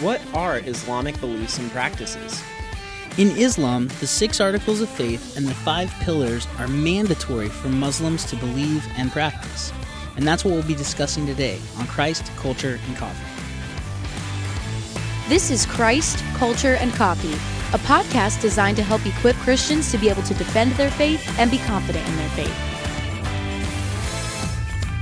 What are Islamic beliefs and practices? In Islam, the 6 articles of faith and the 5 pillars are mandatory for Muslims to believe and practice. And that's what we'll be discussing today on Christ, Culture, and Coffee. This is Christ, Culture, and Coffee, a podcast designed to help equip Christians to be able to defend their faith and be confident in their faith.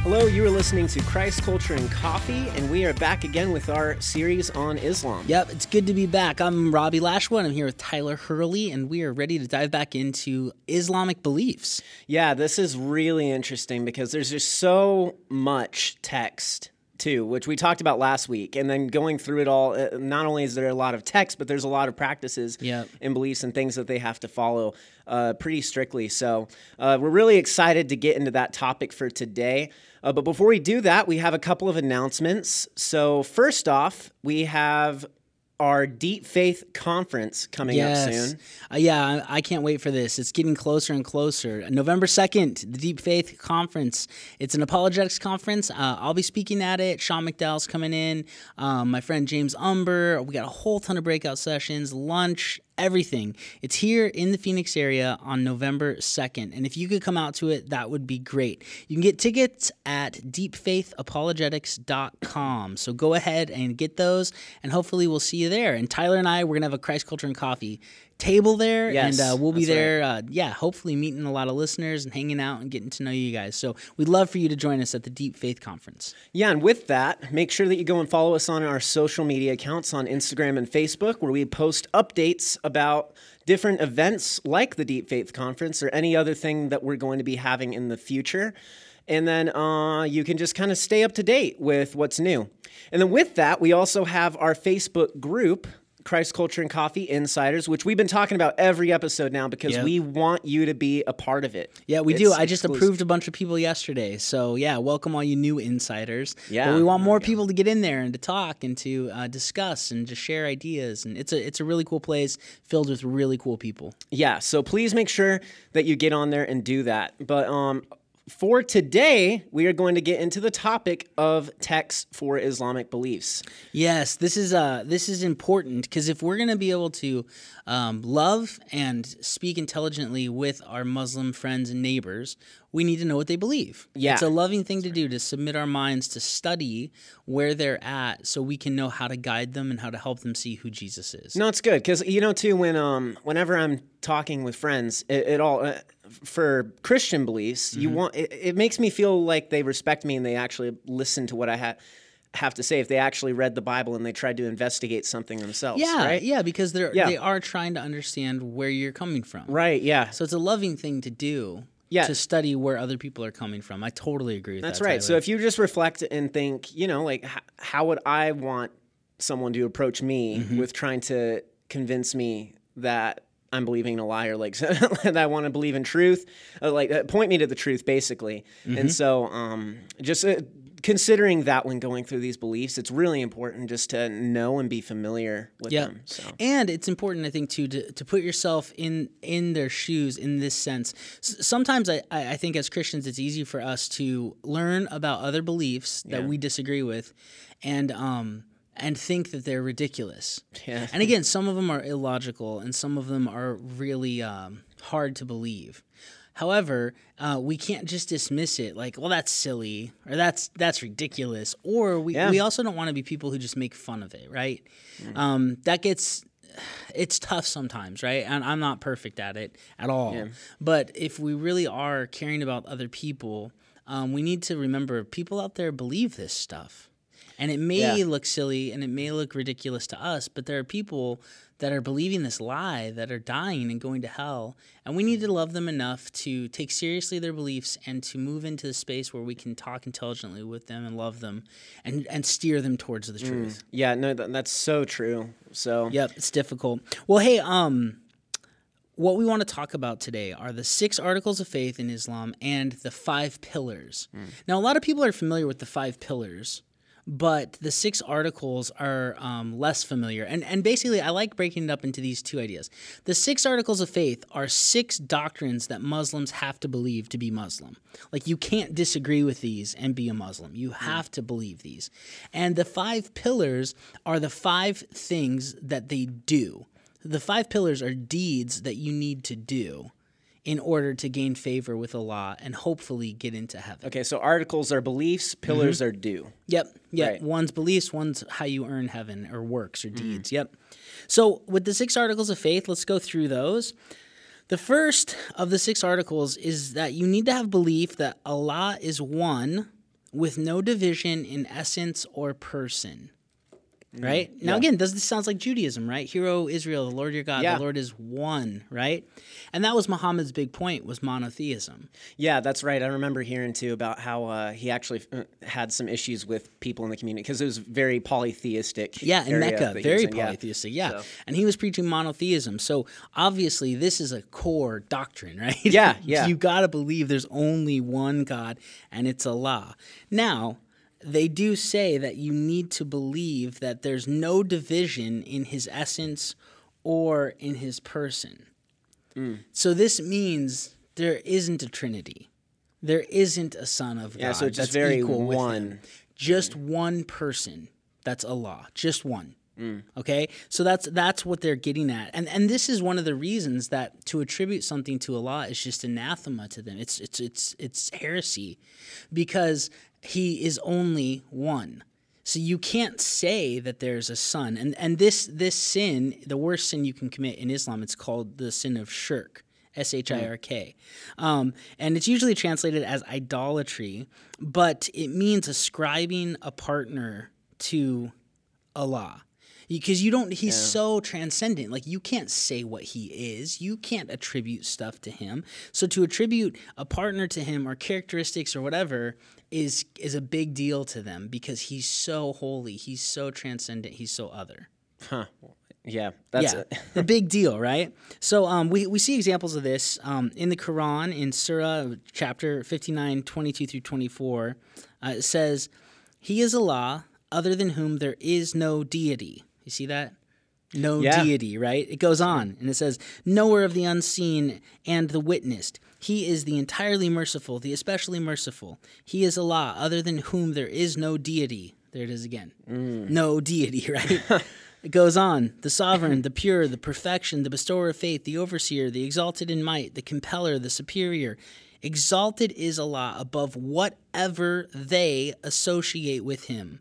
Hello, you are listening to Christ, Culture, and Coffee, and we are back again with our series on Islam. Yep, it's good to be back. I'm Robbie Lashwood. I'm here with Tyler Hurley, and we are ready to dive back into Islamic beliefs. Yeah, this is really interesting because there's just so much text, too, which we talked about last week. And then going through it all, not only is there a lot of text, but there's a lot of practices and beliefs and things that they have to follow pretty strictly. So we're really excited to get into that topic for today. But before we do that, we have a couple of announcements. So first off, we have our Deep Faith Conference coming up soon. Yeah, I can't wait for this. It's getting closer and closer. November 2nd, the Deep Faith Conference. It's an apologetics conference. I'll be speaking at it. Sean McDowell's coming in. My friend James Umber. We got a whole ton of breakout sessions, lunch, everything. It's here in the Phoenix area on November 2nd. And if you could come out to it, that would be great. You can get tickets at deepfaithapologetics.com. So go ahead and get those, and hopefully we'll see you there. And Tyler and I, we're going to have a Christ, Culture, and Coffee table there, and we'll be there, right. Hopefully meeting a lot of listeners and hanging out and getting to know you guys. So we'd love for you to join us at the Deep Faith Conference. Yeah, and with that, make sure that you go and follow us on our social media accounts on Instagram and Facebook, where we post updates about different events like the Deep Faith Conference or any other thing that we're going to be having in the future. And then you can just kind of stay up to date with what's new. And then with that, we also have our Facebook group, Christ, Culture, and Coffee Insiders, which we've been talking about every episode now because we want you to be a part of it. Yeah, we do. I just approved a bunch of people yesterday. So, yeah, welcome all you new insiders. Yeah. But we want more people to get in there and to talk and to discuss and to share ideas. And it's a really cool place filled with really cool people. Yeah, so please make sure that you get on there and do that. But for today, we are going to get into the topic of texts for Islamic beliefs. Yes, this is important because if we're going to be able to love and speak intelligently with our Muslim friends and neighbors, we need to know what they believe. Yeah. It's a loving thing to do to submit our minds to study where they're at so we can know how to guide them and how to help them see who Jesus is. No, it's good because, you know, too, when whenever I'm talking with friends, for Christian beliefs, you want it makes me feel like they respect me and they actually listen to what I have to say if they actually read the Bible and they tried to investigate something themselves, right? Yeah, because they are trying to understand where you're coming from. Right, yeah. So it's a loving thing to do. Yeah. To study where other people are coming from. I totally agree with that. That's right. Tyler. So if you just reflect and think, you know, like how would I want someone to approach me with trying to convince me that I'm believing in a lie, or like that I want to believe in truth, point me to the truth basically. And so just considering that when going through these beliefs, it's really important just to know and be familiar with them. So. And it's important, I think, too, to put yourself in their shoes in this sense. Sometimes I think as Christians, it's easy for us to learn about other beliefs that we disagree with and think that they're ridiculous. Yeah. And again, some of them are illogical, and some of them are really hard to believe. However, we can't just dismiss it like, well, that's silly, or that's ridiculous, or we also don't want to be people who just make fun of it, right? It's tough sometimes, right? And I'm not perfect at it at all. Yeah. But if we really are caring about other people, we need to remember people out there believe this stuff. And it may look silly and it may look ridiculous to us, but there are people that are believing this lie, that are dying and going to hell, and we need to love them enough to take seriously their beliefs and to move into the space where we can talk intelligently with them and love them and steer them towards the truth. Yeah, no, that's so true. So yep, it's difficult. Well, hey, what we want to talk about today are the 6 articles of faith in Islam and the 5 pillars. Now, a lot of people are familiar with the 5 pillars. But the six articles are less familiar. And basically, I like breaking it up into these two ideas. The six articles of faith are six doctrines that Muslims have to believe to be Muslim. Like, you can't disagree with these and be a Muslim. You have to believe these. And the five pillars are the five things that they do. The five pillars are deeds that you need to do in order to gain favor with Allah and hopefully get into heaven. Okay, so articles are beliefs, pillars are due. Yep. Right. One's beliefs, one's how you earn heaven or works or deeds. Yep. So with the six articles of faith, let's go through those. The first of the six articles is that you need to have belief that Allah is one with no division in essence or person. Right? Now, again, this sounds like Judaism, right? Hear, O Israel, the Lord your God, the Lord is one, right? And that was Muhammad's big point, was monotheism. Yeah, that's right. I remember hearing, too, about how he actually had some issues with people in the community, because it was very polytheistic. Yeah, in Mecca, very polytheistic, So. And he was preaching monotheism. So, obviously, this is a core doctrine, right? Yeah. You got to believe there's only one God, and it's Allah. Now, they do say that you need to believe that there's no division in his essence or in his person. So this means there isn't a Trinity. There isn't a Son of God. So just very one. Just one person. That's Allah. Just one. Okay? So that's what they're getting at. And this is one of the reasons that to attribute something to Allah is just anathema to them. It's heresy, because He is only one. So you can't say that there's a son. And this sin, the worst sin you can commit in Islam, it's called the sin of Shirk, S-H-I-R-K. And it's usually translated as idolatry, but it means ascribing a partner to Allah. Because you don't, he's so transcendent. Like, you can't say what he is. You can't attribute stuff to him. So to attribute a partner to him or characteristics or whatever is a big deal to them, because he's so holy, he's so transcendent, he's so other. Huh. Yeah, that's it. A big deal, right? So we see examples of this in the Quran, in Surah chapter 59, 22 through 24. It says, "He is Allah, other than whom there is no deity." You see that? No deity, right? It goes on, and it says, "Knower of the unseen and the witnessed. He is the entirely merciful, the especially merciful. He is Allah, other than whom there is no deity." There it is again. No deity, right? It goes on. "The sovereign, the pure, the perfection, the bestower of faith, the overseer, the exalted in might, the compeller, the superior. Exalted is Allah above whatever they associate with him."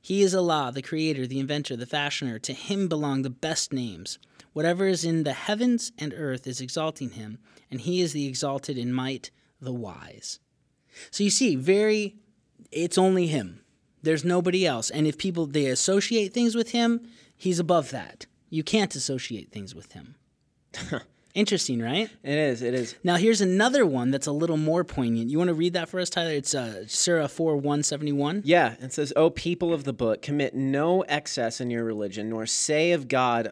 "He is Allah, the creator, the inventor, the fashioner. To him belong the best names. Whatever is in the heavens and earth is exalting him, and he is the exalted in might, the wise." So you see, it's only him. There's nobody else. And if people, they associate things with him, he's above that. You can't associate things with him. Interesting, right? It is. Now, here's another one that's a little more poignant. You want to read that for us, Tyler? It's Surah 4:171. Yeah, it says, "O people of the book, commit no excess in your religion, nor say of God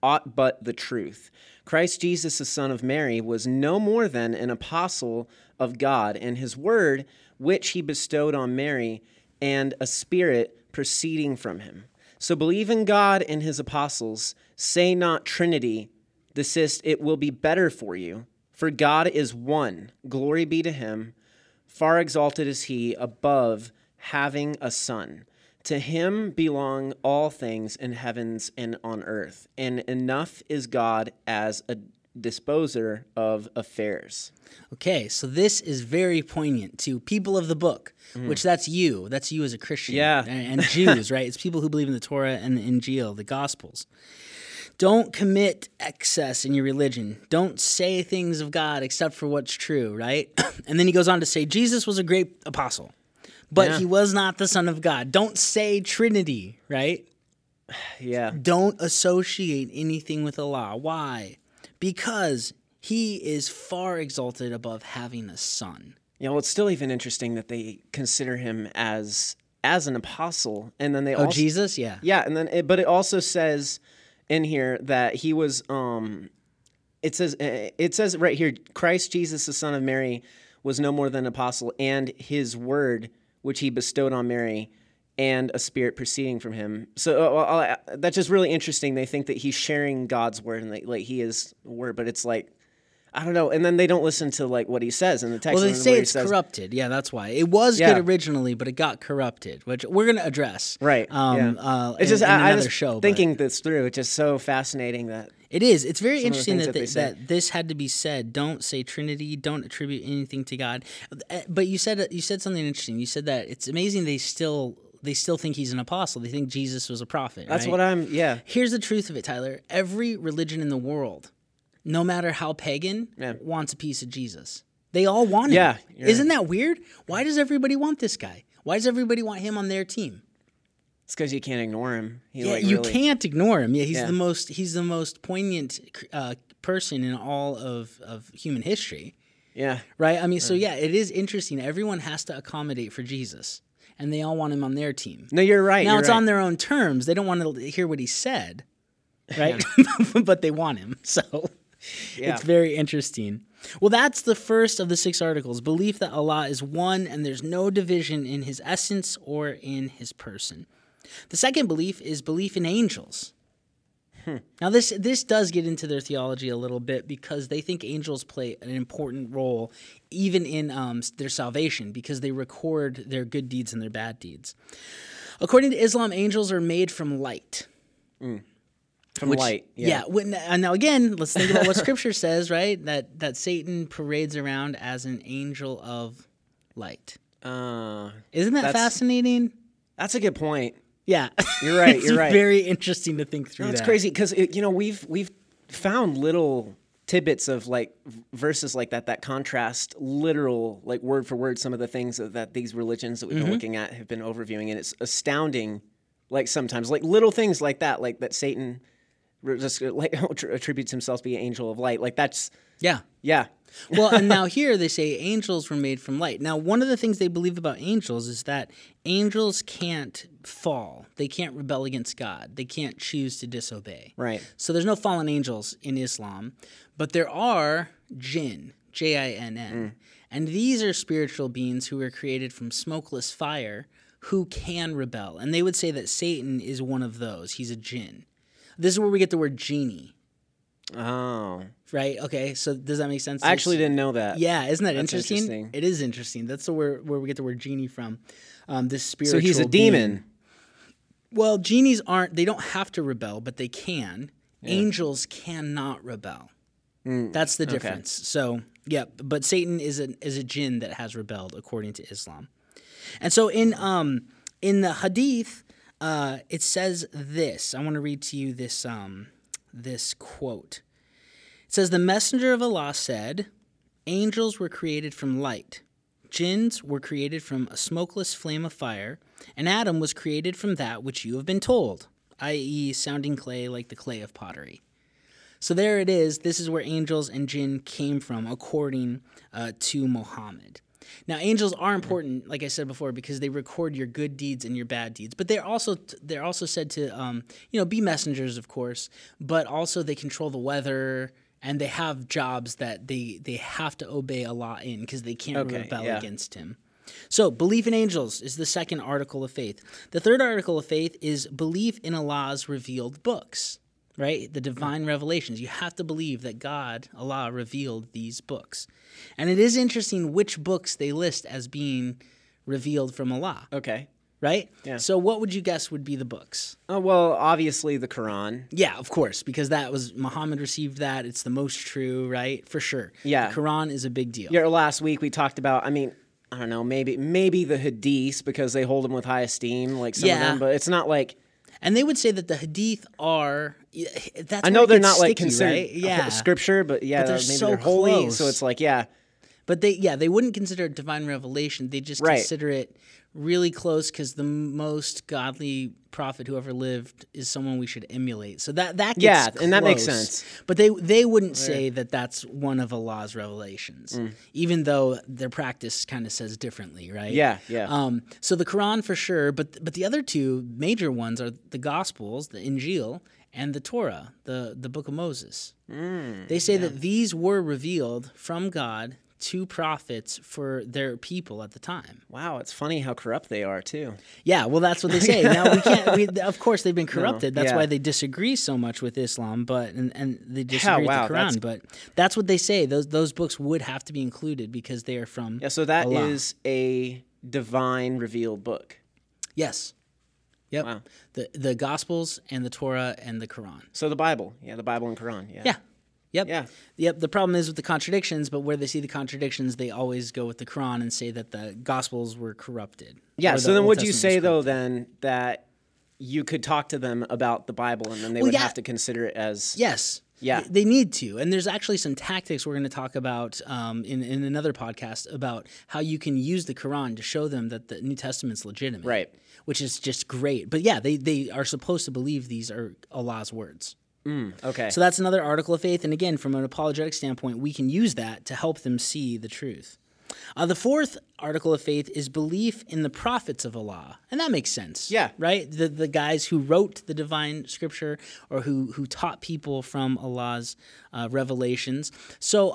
aught but the truth. Christ Jesus, the son of Mary, was no more than an apostle of God, and his word, which he bestowed on Mary, and a spirit proceeding from him. So believe in God and his apostles. Say not Trinity. Desist, it will be better for you. For God is one. Glory be to him. Far exalted is he above having a son. To him belong all things in heavens and on earth. And enough is God as a disposer of affairs." Okay, so this is very poignant to people of the book, which that's you as a Christian and Jews, right? It's people who believe in the Torah and the Injil, the Gospels. Don't commit excess in your religion. Don't say things of God except for what's true, right? And then he goes on to say, Jesus was a great apostle, but he was not the Son of God. Don't say Trinity, right? Yeah. Don't associate anything with Allah. Why? Because he is far exalted above having a son. Yeah, well, it's still even interesting that they consider him as an apostle. And then they also... Oh, Jesus? Yeah. Yeah, and then but it also says... in here that he was, it says right here, Christ Jesus, the son of Mary, was no more than an apostle, and his word, which he bestowed on Mary, and a spirit proceeding from him. So that's just really interesting. They think that he's sharing God's word and that, like, he is word, but it's like, I don't know. And then they don't listen to like what he says in the text. Well, they say it's corrupted. Yeah, that's why. It was good originally, but it got corrupted, which we're going to address. Right. It's just thinking this through. It's just so fascinating that it is. It's very interesting that this had to be said. Don't say Trinity. Don't attribute anything to God. But you said something interesting. You said that it's amazing they still think he's an apostle. They think Jesus was a prophet. That's right? Here's the truth of it, Tyler. Every religion in the world, no matter how pagan, wants a piece of Jesus. They all want him. Yeah, isn't that weird? Why does everybody want this guy? Why does everybody want him on their team? It's because you can't ignore him. Can't ignore him. Yeah, he's the most poignant person in all of human history. Yeah. Right? I mean, so it is interesting. Everyone has to accommodate for Jesus, and they all want him on their team. No, you're right. Now on their own terms. They don't want to hear what he said, right? Yeah. But they want him, so... Yeah. It's very interesting. Well, that's the first of the 6 articles, belief that Allah is one and there's no division in his essence or in his person. The second belief is belief in angels. Now, this does get into their theology a little bit because they think angels play an important role even in their salvation because they record their good deeds and their bad deeds. According to Islam, angels are made from light. Light. Yeah. Now, again, let's think about what Scripture says, right? That Satan parades around as an angel of light. Isn't that fascinating? That's a good point. Yeah. You're right. You're right. It's very interesting to think through. That's crazy because, we've found little tidbits of like verses like that contrast literal, like word for word, some of the things that these religions that we've been looking at have been overviewing. And it's astounding, like sometimes, like little things like that, like that Satan. Just like attributes himself to be an angel of light. Like that's... Yeah. Well, and now here they say angels were made from light. Now, one of the things they believe about angels is that angels can't fall. They can't rebel against God. They can't choose to disobey. Right. So there's no fallen angels in Islam, but there are Jinn, Jinn. And these are spiritual beings who were created from smokeless fire who can rebel. And they would say that Satan is one of those. He's a Jinn. This is where we get the word genie. Oh. Right? Okay. So does that make sense? I actually didn't know that. Yeah. Isn't that interesting? It is interesting. That's where we get the word genie from. This spiritual being. So he's a demon. Well, genies aren't, they don't have to rebel, but they can. Yeah. Angels cannot rebel. That's the difference. Okay. So, yeah. But Satan is a jinn that has rebelled according to Islam. And so in the Hadith, it says this. I want to read to you this this quote. It says, "The messenger of Allah said, angels were created from light. Jinns were created from a smokeless flame of fire, and Adam was created from that which you have been told, i.e. sounding clay like the clay of pottery." So there it is. This is where angels and jinn came from, according to Muhammad. Now, angels are important, like I said before, because they record your good deeds and your bad deeds. But they're also said to, be messengers, of course. But also, they control the weather, and they have jobs that they have to obey Allah in because they can't rebel against Him. So, belief in angels is the second article of faith. The third article of faith is belief in Allah's revealed books, right? The divine revelations. You have to believe that God, Allah, revealed these books. And it is interesting which books they list as being revealed from Allah. Okay. Right? Yeah. So what would you guess would be the books? Oh, well, obviously the Quran. Yeah, of course, because that was Muhammad received that. It's the most true, right? For sure. Yeah. The Quran is a big deal. Yeah, last week we talked about, I don't know, maybe the Hadith because they hold them with high esteem, like some of them, but it's not like... And they would say that the Hadith are. That's I know they're not sticky, like considered right? Scripture, but but they're maybe so they're holy. Close. So it's like but they wouldn't consider it divine revelation. They just consider it really close because the most godly prophet who ever lived is someone we should emulate. So that gets close. And that makes sense. But they wouldn't say that that's one of Allah's revelations, even though their practice kind of says differently, right? Yeah. So the Quran for sure, but the other two major ones are the Gospels, the Injil, and the Torah, the Book of Moses. They say that these were revealed from God two prophets for their people at the time. Wow, it's funny how corrupt they are too. Yeah, well, that's what they say. Now we can't. Of course, they've been corrupted. That's why they disagree so much with Islam, and they disagree with the Quran. But that's what they say. Those books would have to be included because they are from. Yeah, so that Allah. Is a divine revealed book. Yes. Yep. Wow. The Gospels and the Torah and the Quran. So the Bible. Yeah, the Bible and Quran. Yeah. Yeah. Yep. Yeah. Yep. The problem is with the contradictions, but where they see the contradictions, they always go with the Quran and say that the Gospels were corrupted. Yeah. So then, would you say though then that you could talk to them about the Bible and then they would have to consider it as yes. Yeah. They need to. And there's actually some tactics we're going to talk about in another podcast about how you can use the Quran to show them that the New Testament's legitimate. Right. Which is just great. But yeah, they are supposed to believe these are Allah's words. Okay. So that's another article of faith. And again, from an apologetic standpoint, we can use that to help them see the truth. The fourth article of faith is belief in the prophets of Allah. And that makes sense. Yeah. Right? The guys who wrote the divine scripture or who taught people from Allah's revelations. So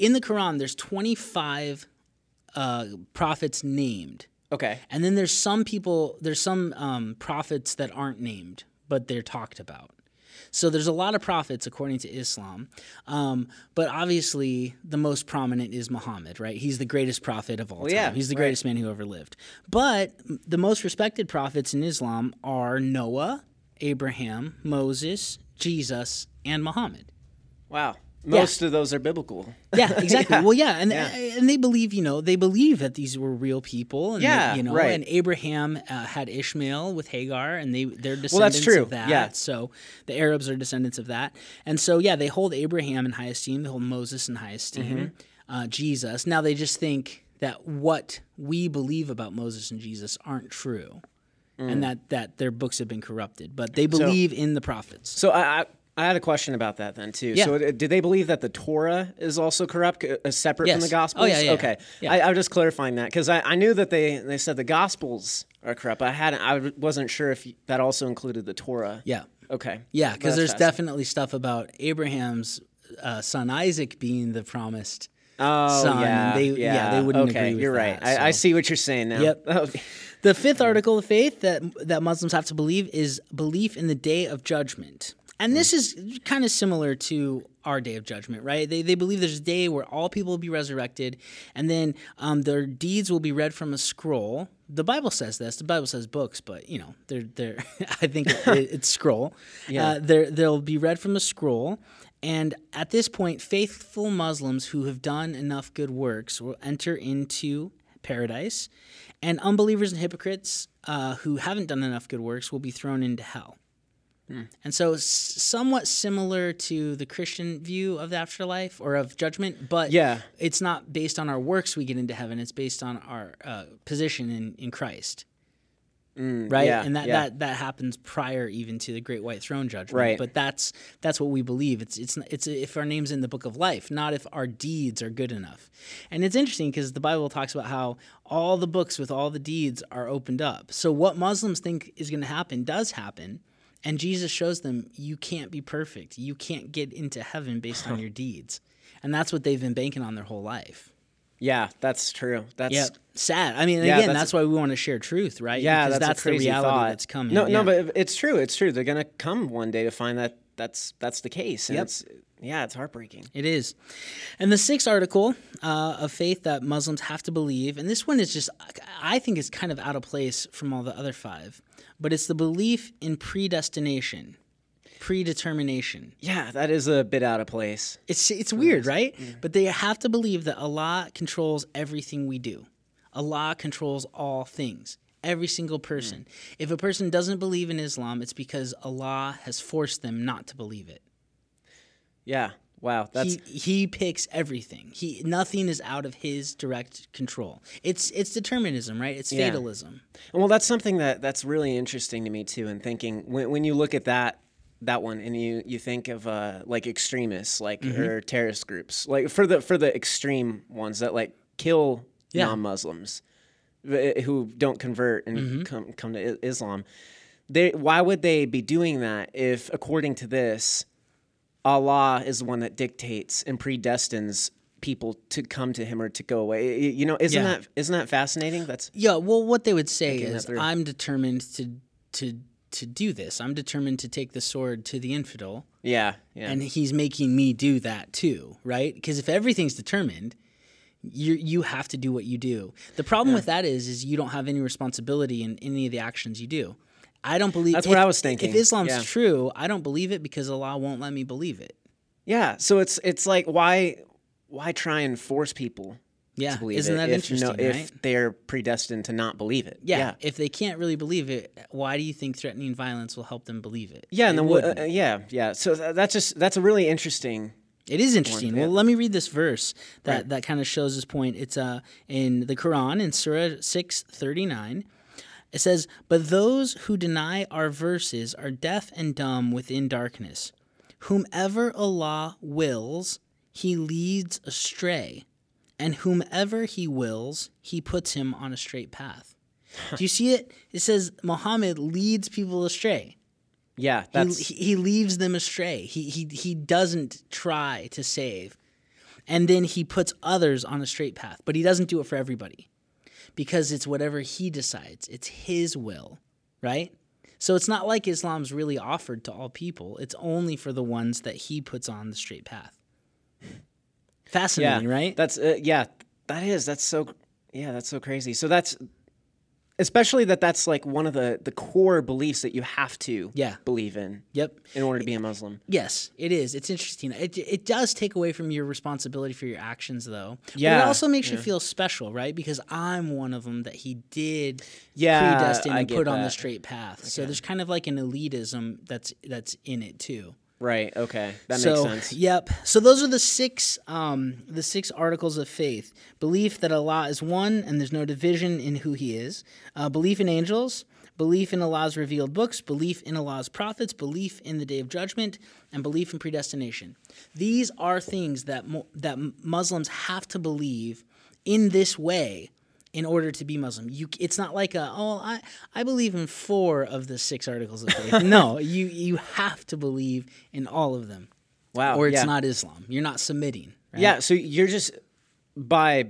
in the Quran, there's 25 prophets named. Okay. And then there's some prophets that aren't named, but they're talked about. So there's a lot of prophets according to Islam, but obviously the most prominent is Muhammad, right? He's the greatest prophet of all time. Yeah, he's the greatest man who ever lived. But the most respected prophets in Islam are Noah, Abraham, Moses, Jesus, and Muhammad. Wow. Most of those are biblical. Yeah, exactly. Yeah. Well, yeah, and they believe, they believe that these were real people. And and Abraham had Ishmael with Hagar, and they're descendants that's true. Of that. Yeah. So the Arabs are descendants of that. And so, yeah, they hold Abraham in high esteem. They hold Moses in high esteem, Jesus. Now they just think that what we believe about Moses and Jesus aren't true, and that their books have been corrupted. But they believe in the prophets. So I had a question about that then, too. Yeah. So did they believe that the Torah is also corrupt, separate from the Gospels? Oh, yeah. Okay. Yeah. I was just clarifying that, because I knew that they said the Gospels are corrupt. I wasn't sure if that also included the Torah. Yeah. Okay. Yeah, because there's definitely stuff about Abraham's son Isaac being the promised son. Yeah. They wouldn't agree with that. Okay, you're right. So. I see what you're saying now. Yep. The fifth article of faith that Muslims have to believe is belief in the Day of Judgment. And this is kind of similar to our Day of Judgment, right? They believe there's a day where all people will be resurrected, and then their deeds will be read from a scroll. The Bible says this. The Bible says books, but they're I think it's scroll. Yeah, they'll be read from a scroll, and at this point, faithful Muslims who have done enough good works will enter into paradise, and unbelievers and hypocrites who haven't done enough good works will be thrown into hell. And so it's somewhat similar to the Christian view of the afterlife or of judgment, but it's not based on our works we get into heaven. It's based on our position in Christ, right? Yeah, and that happens prior even to the Great White Throne Judgment. Right. But that's what we believe. It's if our name's in the Book of Life, not if our deeds are good enough. And it's interesting because the Bible talks about how all the books with all the deeds are opened up. So what Muslims think is going to happen does happen. And Jesus shows them, you can't be perfect. You can't get into heaven based on your deeds. And that's what they've been banking on their whole life. Yeah, that's true. That's sad. I mean, again, that's why we want to share truth, right? Yeah, because that's the reality that's coming. No, but it's true. It's true. They're going to come one day to find that that's the case. And it's heartbreaking. It is. And the sixth article of faith that Muslims have to believe, and this one is just, I think, is kind of out of place from all the other five. But it's the belief in predestination, predetermination. Yeah, that is a bit out of place. It's weird, right? Yeah. But they have to believe that Allah controls everything we do. Allah controls all things, every single person. Yeah. If a person doesn't believe in Islam, it's because Allah has forced them not to believe it. Yeah, wow. He picks everything. Nothing is out of his direct control. It's determinism, right? It's fatalism. And well, that's something that's really interesting to me too. And thinking when you look at that one and you think of like extremists, like or terrorist groups, like for the extreme ones that like kill non-Muslims who don't convert and come to Islam. Why would they be doing that if, according to this, Allah is the one that dictates and predestines people to come to him or to go away. You know, isn't that fascinating? That's Well, what they would say is, I'm determined to do this. I'm determined to take the sword to the infidel. Yeah. And he's making me do that too, right? Because if everything's determined, you have to do what you do. The problem with that is you don't have any responsibility in any of the actions you do. I don't believe that's what I was thinking. If Islam's true, I don't believe it because Allah won't let me believe it. Yeah, so it's like why try and force people to believe it? Isn't that interesting? If they're predestined to not believe it, if they can't really believe it, why do you think threatening violence will help them believe it? Yeah, and So that's a really interesting. It is interesting. Well, let me read this verse that kind of shows this point. It's in the Quran in Surah 6:39. It says, "But those who deny our verses are deaf and dumb within darkness. Whomever Allah wills, he leads astray, and whomever he wills, he puts him on a straight path." Do you see it? It says Muhammad leads people astray. Yeah, he leaves them astray. He doesn't try to save, and then he puts others on a straight path. But he doesn't do it for everybody, because it's whatever he decides. It's his will, right? So it's not like Islam's really offered to all people. It's only for the ones that he puts on the straight path. Fascinating, right? That's that's so crazy. So that's especially that's like one of the core beliefs that you have to believe in. Yep. In order to be a Muslim. Yes, it is. It's interesting. It does take away from your responsibility for your actions, though. Yeah. But it also makes you feel special, right? Because I'm one of them that he did predestine and put on the straight path. Okay. So there's kind of like an elitism that's in it too. Right. Okay. That makes sense. Yep. So those are the six articles of faith: belief that Allah is one and there's no division in who He is; belief in angels; belief in Allah's revealed books; belief in Allah's prophets; belief in the Day of Judgment; and belief in predestination. These are things that Muslims have to believe in this way in order to be Muslim. It's not like I believe in 4 of the 6 articles of faith. No, you have to believe in all of them. Wow. Or it's not Islam. You're not submitting. Right? Yeah, so you're just, by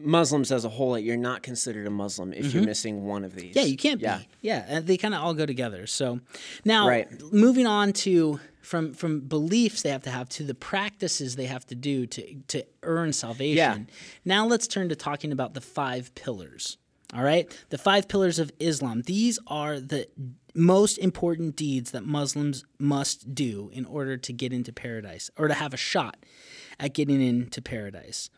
Muslims as a whole, you're not considered a Muslim if you're missing one of these. Yeah, you can't be. Yeah, and they kind of all go together. So now, moving on to from beliefs they have to the practices they have to do to earn salvation. Yeah. Now let's turn to talking about the 5 pillars. All right? The 5 pillars of Islam. These are the most important deeds that Muslims must do in order to get into paradise or to have a shot at getting into paradise.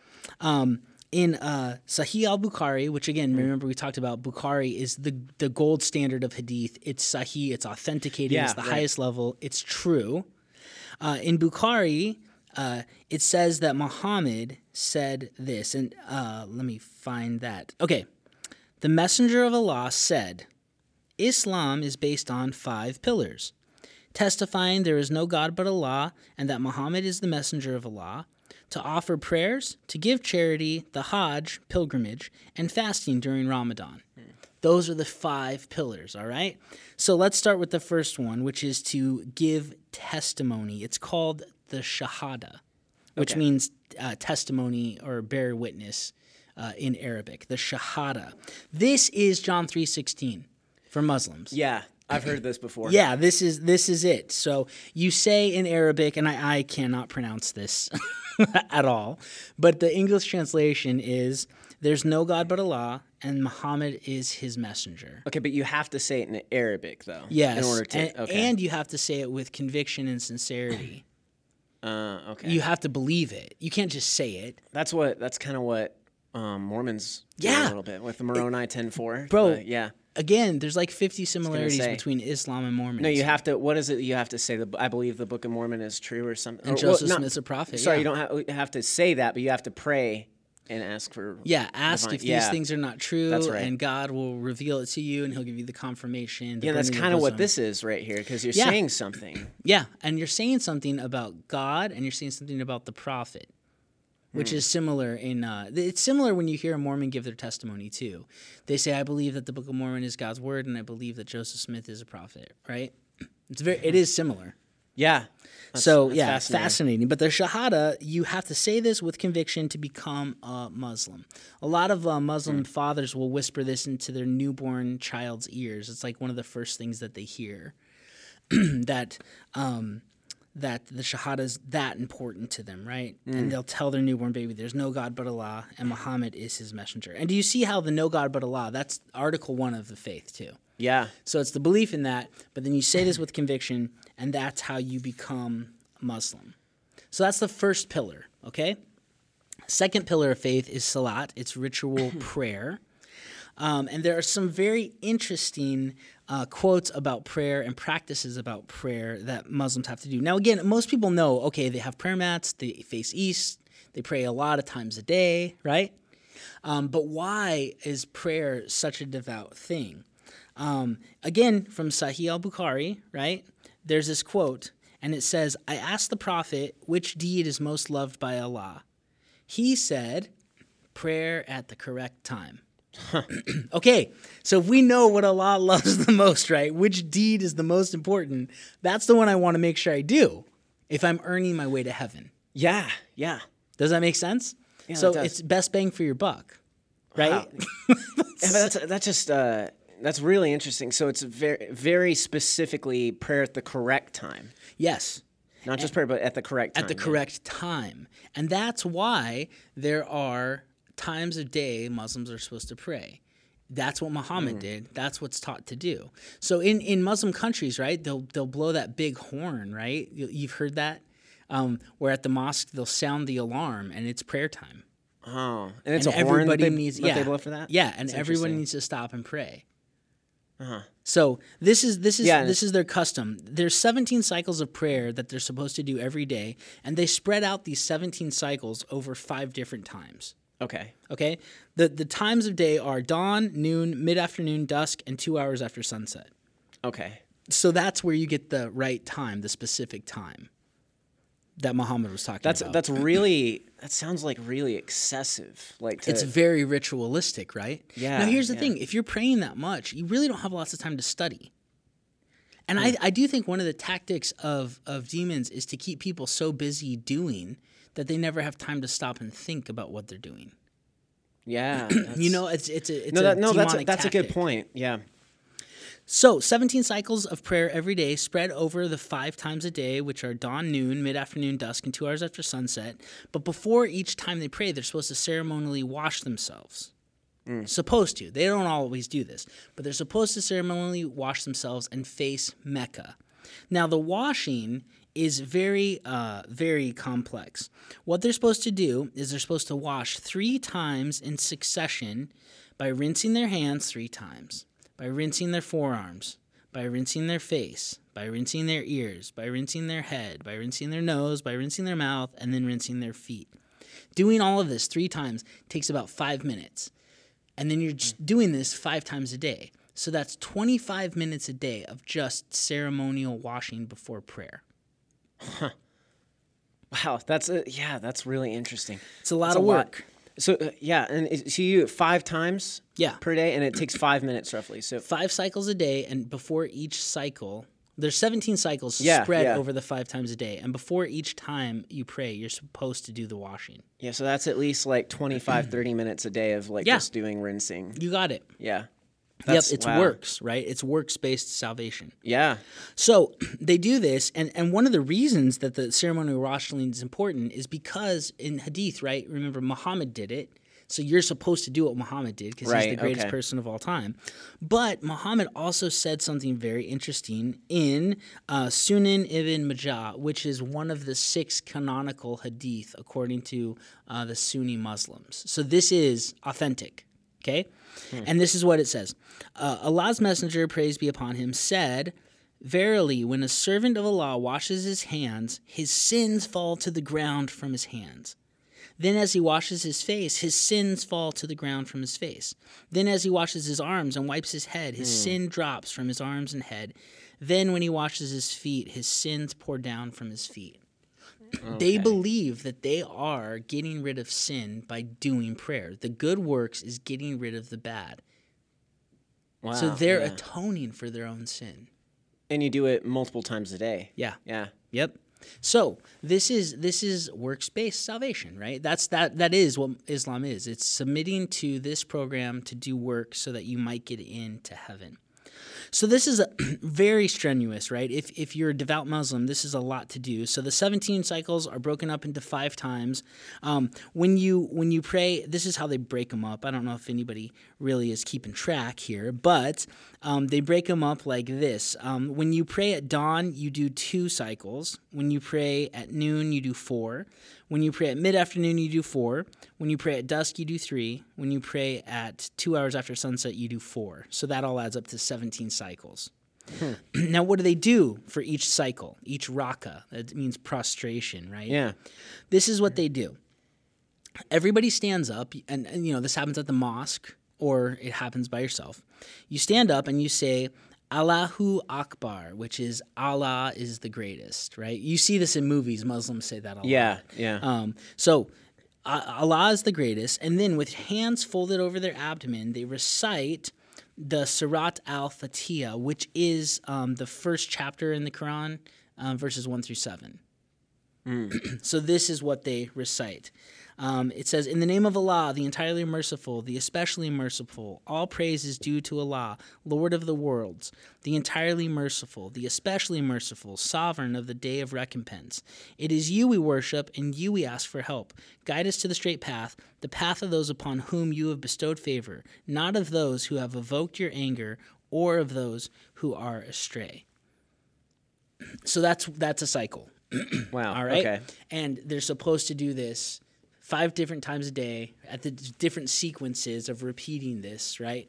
In Sahih al-Bukhari, which again, remember we talked about, Bukhari is the gold standard of Hadith. It's Sahih, it's authenticated, it's the highest level, it's true. In Bukhari, it says that Muhammad said this, and let me find that. Okay, the Messenger of Allah said, "Islam is based on 5 pillars, testifying there is no God but Allah and that Muhammad is the Messenger of Allah, to offer prayers, to give charity, the Hajj, pilgrimage, and fasting during Ramadan." Those are the 5 pillars, all right? So let's start with the first one, which is to give testimony. It's called the Shahada, which means testimony or bear witness in Arabic, the Shahada. This is John 3:16 for Muslims. Yeah. I've heard this before. Yeah, this is it. So you say in Arabic, and I cannot pronounce this at all, but the English translation is, "There's no God but Allah, and Muhammad is his messenger." Okay, but you have to say it in Arabic, though. Yes, in order to, and you have to say it with conviction and sincerity. Okay. You have to believe it. You can't just say it. That's kind of what Mormons do a little bit with the Moroni 10:4. Bro, Again, there's like 50 similarities between Islam and Mormonism. No, you have to. What is it? You have to say I believe the Book of Mormon is true, or something. And Joseph Smith's a prophet. Sorry, you don't have to say that, but you have to pray and ask for. Yeah, ask if these things are not true. That's right. And God will reveal it to you, and He'll give you the confirmation. Yeah, that's kind of what this is right here, because you're saying something. Yeah, and you're saying something about God, and you're saying something about the prophet. Which is similar in it's similar when you hear a Mormon give their testimony too. They say, "I believe that the Book of Mormon is God's word, and I believe that Joseph Smith is a prophet." Right? It is similar. Yeah. That's fascinating. But the Shahada, you have to say this with conviction to become a Muslim. A lot of Muslim fathers will whisper this into their newborn child's ears. It's like one of the first things that they hear, that the Shahada is that important to them, right? And they'll tell their newborn baby, there's no God but Allah, and Muhammad is his messenger. And do you see how the no God but Allah, that's Article 1 of the faith too. Yeah. So it's the belief in that, but then you say this with conviction, and that's how you become Muslim. So that's the first pillar, okay? Second pillar of faith is Salat. It's ritual prayer. And there are some very interesting quotes about prayer and practices about prayer that Muslims have to do. Now, again, most people know, okay, they have prayer mats, they face east, they pray a lot of times a day, right? But why is prayer such a devout thing? Again, from Sahih al-Bukhari, right? There's this quote, and it says, I asked the Prophet which deed is most loved by Allah. He said, prayer at the correct time. Okay, so if we know what Allah loves the most, right, which deed is the most important, that's the one I want to make sure I do if I'm earning my way to heaven. Yeah, yeah. Does that make sense? Yeah, so it's best bang for your buck, right? Wow. That's really interesting. So it's very, very specifically prayer at the correct time. Yes. Not just prayer, but at the correct time. At the correct time. And that's why there are times of day Muslims are supposed to pray. That's what Muhammad did. That's what's taught to do. So in Muslim countries, right, they'll blow that big horn, right? You've heard that? Where at the mosque they'll sound the alarm and it's prayer time. Oh. And it's a horn that they blow for that? Yeah, and everyone needs to stop and pray. Uh-huh. So this is their custom. There's 17 cycles of prayer that they're supposed to do every day, and they spread out these 17 cycles over 5 different times. Okay. The times of day are dawn, noon, mid-afternoon, dusk, and 2 hours after sunset. Okay. So that's where you get the right time, the specific time that Muhammad was talking about. That sounds like really excessive. It's very ritualistic, right? Yeah. Now here's the thing. If you're praying that much, you really don't have lots of time to study. And I do think one of the tactics of demons is to keep people so busy doing that they never have time to stop and think about what they're doing. Yeah. That's a good point. Yeah. So 17 cycles of prayer every day spread over the 5 times a day, which are dawn, noon, mid-afternoon, dusk, and 2 hours after sunset. But before each time they pray, they're supposed to ceremonially wash themselves. Supposed to. They don't always do this. But they're supposed to ceremonially wash themselves and face Mecca. Now, the washing is very, very complex. What they're supposed to do is they're supposed to wash 3 times in succession by rinsing their hands 3 times, by rinsing their forearms, by rinsing their face, by rinsing their ears, by rinsing their head, by rinsing their nose, by rinsing their mouth, and then rinsing their feet. Doing all of this 3 times takes about 5 minutes. And then you're just doing this 5 times a day. So that's 25 minutes a day of just ceremonial washing before prayer. Huh. Wow, that's really interesting. It's a lot of work. So and you do it 5 times per day, and it takes 5 minutes roughly. So 5 cycles a day, and before each cycle, there's 17 cycles spread over the 5 times a day, and before each time you pray, you're supposed to do the washing. Yeah, so that's at least 25, 30 minutes a day of just doing rinsing. You got it. Yeah. Works, right? It's works-based salvation. Yeah. So they do this, and one of the reasons that the ceremonial washing is important is because in Hadith, right, remember Muhammad did it, so you're supposed to do what Muhammad did because he's the greatest person of all time. But Muhammad also said something very interesting in Sunan Ibn Majah, which is one of the 6 canonical Hadith according to the Sunni Muslims. So this is authentic, okay? And this is what it says. Allah's messenger, praise be upon him, said, verily, when a servant of Allah washes his hands, his sins fall to the ground from his hands. Then as he washes his face, his sins fall to the ground from his face. Then as he washes his arms and wipes his head, his sin drops from his arms and head. Then when he washes his feet, his sins pour down from his feet. Okay. They believe that they are getting rid of sin by doing prayer. The good works is getting rid of the bad. Wow, so they're atoning for their own sin. And you do it multiple times a day. Yeah. Yeah. Yep. So this is works-based salvation, right? That is what Islam is. It's submitting to this program to do work so that you might get into heaven. So this is very strenuous, right? If you're a devout Muslim, this is a lot to do. So the 17 cycles are broken up into 5 times. When you pray, this is how they break them up. I don't know if anybody really is keeping track here, but they break them up like this. When you pray at dawn, you do 2 cycles. When you pray at noon, you do 4. When you pray at mid-afternoon, you do 4. When you pray at dusk, you do 3. When you pray at 2 hours after sunset, you do 4. So that all adds up to 17 cycles. Now, what do they do for each cycle? Each raka, that means prostration, right? Yeah. This is what they do. Everybody stands up, and this happens at the mosque, or it happens by yourself. You stand up and you say, Allahu Akbar, which is Allah is the greatest, right? You see this in movies. Muslims say that a lot. Yeah. Allah is the greatest. And then with hands folded over their abdomen, they recite the Surat al-Fatiha, which is the first chapter in the Quran, verses 1-7. Mm. So this is what they recite. It says, in the name of Allah, the entirely merciful, the especially merciful, all praise is due to Allah, Lord of the worlds, the entirely merciful, the especially merciful, sovereign of the day of recompense. It is you we worship, and you we ask for help. Guide us to the straight path, the path of those upon whom you have bestowed favor, not of those who have evoked your anger, or of those who are astray. So that's a cycle. Wow. All right. Okay. And they're supposed to do this 5 different times a day at the different sequences of repeating this, right?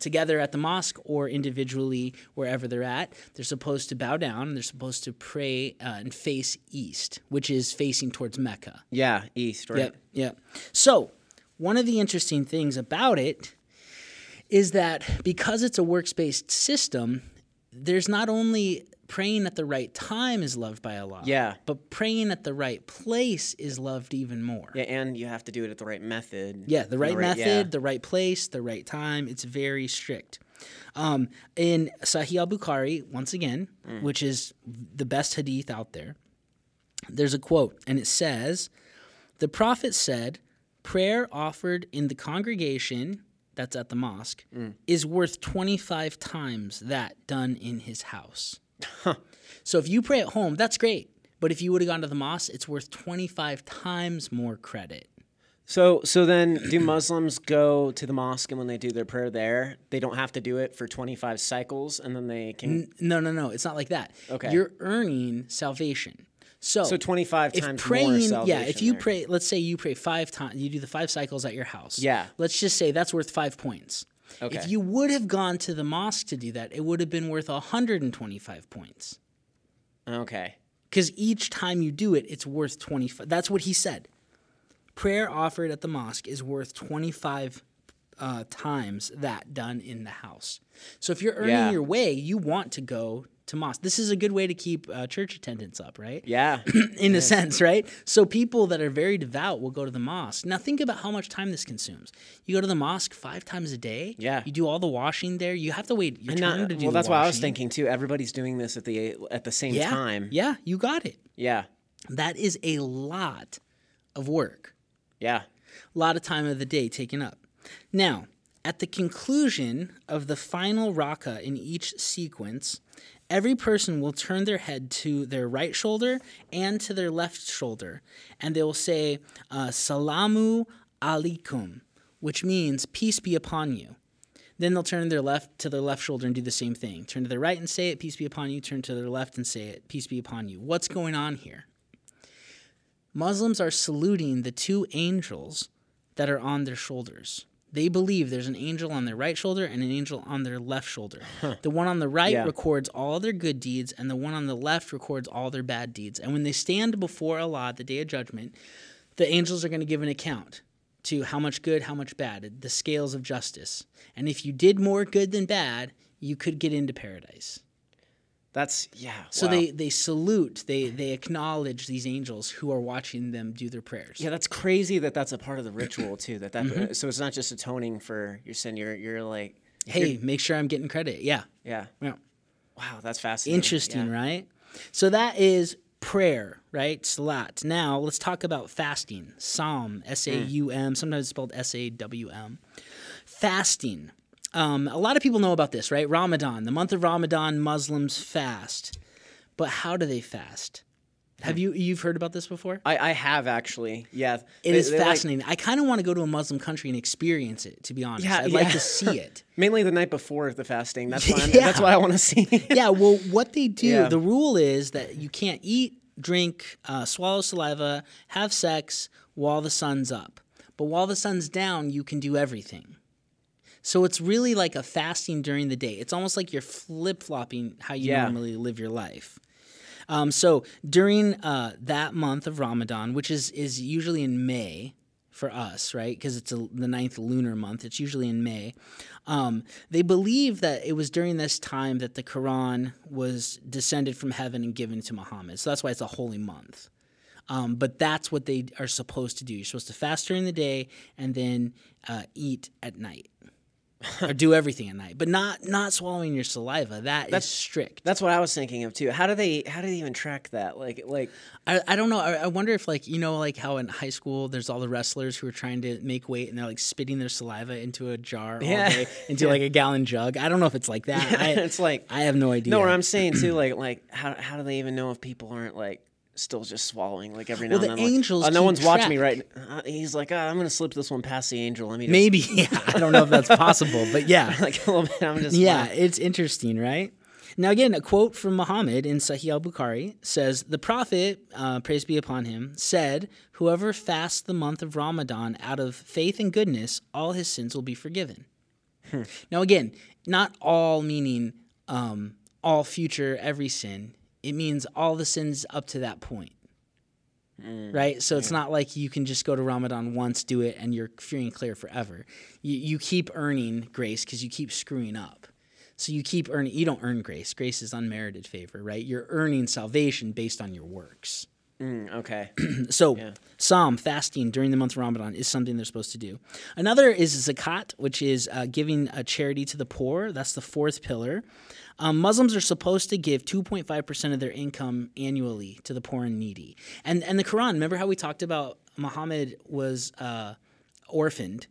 Together at the mosque or individually wherever they're at. They're supposed to bow down and they're supposed to pray and face east, which is facing towards Mecca. Yeah, east, right? Yep. So one of the interesting things about it is that because it's a works-based system, there's not only praying at the right time is loved by Allah. Yeah. But praying at the right place is loved even more. Yeah, and you have to do it at the right method. Yeah, the right place, the right time. It's very strict. In Sahih al-Bukhari, once again, which is the best hadith out there, there's a quote, and it says, the Prophet said, prayer offered in the congregation, that's at the mosque, is worth 25 times that done in his house. Huh. So if you pray at home, that's great. But if you would have gone to the mosque, it's worth 25 times more credit. So then do Muslims go to the mosque and when they do their prayer there, they don't have to do it for 25 cycles and then they can... No. It's not like that. Okay. You're earning salvation. So 25 times more salvation. Yeah, if you pray... Let's say you pray 5 times... You do the 5 cycles at your house. Yeah. Let's just say that's worth 5 points. Okay. If you would have gone to the mosque to do that, it would have been worth 125 points. Okay. Because each time you do it, it's worth 25. That's what he said. Prayer offered at the mosque is worth 25 times that done in the house. So if you're earning your way, you want to go to mosque. This is a good way to keep church attendance up, right? Yeah. In a sense, right? So people that are very devout will go to the mosque. Now think about how much time this consumes. You go to the mosque 5 times a day. Yeah. You do all the washing there. You have to wait your turn to do the washing. Well, that's what I was thinking too. Everybody's doing this at the same time. Yeah, you got it. Yeah. That is a lot of work. Yeah. A lot of time of the day taken up. Now, at the conclusion of the final rak'ah in each sequence, every person will turn their head to their right shoulder and to their left shoulder, and they will say, Salamu alaikum, which means peace be upon you. Then they'll turn to their left shoulder and do the same thing. Turn to their right and say it, peace be upon you. Turn to their left and say it, peace be upon you. What's going on here? Muslims are saluting the 2 angels that are on their shoulders. They believe there's an angel on their right shoulder and an angel on their left shoulder. Huh. The one on the right records all their good deeds, and the one on the left records all their bad deeds. And when they stand before Allah, the Day of Judgment, the angels are going to give an account to how much good, how much bad, the scales of justice. And if you did more good than bad, you could get into paradise. So they salute, they acknowledge these angels who are watching them do their prayers. Yeah, that's crazy that's a part of the ritual too. So it's not just atoning for your sin. You're like, hey, make sure I'm getting credit. Yeah. Wow, that's fascinating. Interesting, yeah. Right? So that is prayer, right? Salat. Now, let's talk about fasting. Psalm, S-A-U-M. Sometimes it's spelled S-A-W-M. Fasting. A lot of people know about this, right? Ramadan. The month of Ramadan, Muslims fast. But how do they fast? Have you've heard about this before? I have, actually. Yeah. It is fascinating. Like, I kind of want to go to a Muslim country and experience it, to be honest. Yeah, I'd like to see it. Mainly the night before the fasting. That's why that's what I want to see. Yeah, well, what they do, the rule is that you can't eat, drink, swallow saliva, have sex while the sun's up. But while the sun's down, you can do everything. So it's really like a fasting during the day. It's almost like you're flip-flopping how you normally live your life. So during that month of Ramadan, which is usually in May for us, right, because it's the ninth lunar month, it's usually in May, they believe that it was during this time that the Quran was descended from heaven and given to Muhammad. So that's why it's a holy month. But that's what they are supposed to do. You're supposed to fast during the day and then eat at night. Or do everything at night, but not swallowing your saliva. That's strict. That's what I was thinking of too. How do they even track that? Like I don't know. I wonder if like how in high school there's all the wrestlers who are trying to make weight and they're like spitting their saliva into a jar all day into like a gallon jug. I don't know if it's like that. It's like I have no idea. No, what I'm saying too, like how do they even know if people aren't like still just swallowing like every now and then. The angels no one's watching me right now. He's like, I'm going to slip this one past the angel. Let me just... Maybe, I don't know if that's possible, but yeah. Like a little bit, I'm just... Yeah, like... It's interesting, right? Now again, a quote from Muhammad in Sahih al-Bukhari says, the Prophet, praise be upon him, said, whoever fasts the month of Ramadan out of faith and goodness, all his sins will be forgiven. Now again, not all meaning all future, every sin. It means all the sins up to that point, right? So it's not like you can just go to Ramadan once, do it, and you're free and clear forever. You keep earning grace because you keep screwing up. So you keep earning. You don't earn grace. Grace is unmerited favor, right? You're earning salvation based on your works. Okay. So Psalm, fasting during the month of Ramadan is something they're supposed to do. Another is zakat, which is giving a charity to the poor. That's the fourth pillar. Muslims are supposed to give 2.5% of their income annually to the poor and needy. And the Quran, remember how we talked about Muhammad was orphaned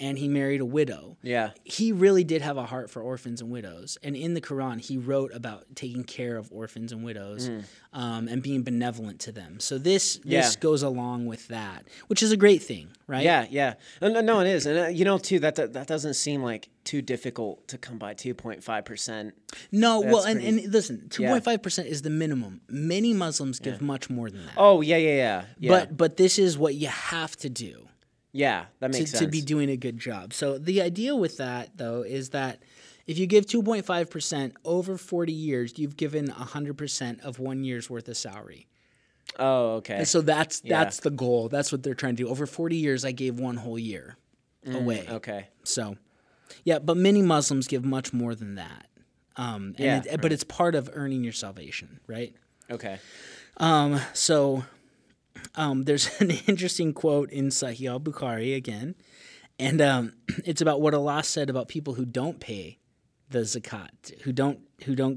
and he married a widow? Yeah. He really did have a heart for orphans and widows. And in the Quran, he wrote about taking care of orphans and widows and being benevolent to them. So this goes along with that, which is a great thing, right? Yeah. No, it is. And, too, that doesn't seem like too difficult to come by, 2.5%. No, that's well, and listen, 2.5% is the minimum. Many Muslims give much more than that. Oh, yeah. But this is what you have to do. Yeah, that makes sense. To be doing a good job. So the idea with that, though, is that if you give 2.5% over 40 years, you've given 100% of 1 year's worth of salary. Oh, okay. And so that's the goal. That's what they're trying to do. Over 40 years, I gave one whole year away. Okay. So, but many Muslims give much more than that. But it's part of earning your salvation, right? Okay. There's an interesting quote in Sahih al-Bukhari again, and it's about what Allah said about people who don't pay the zakat, who don't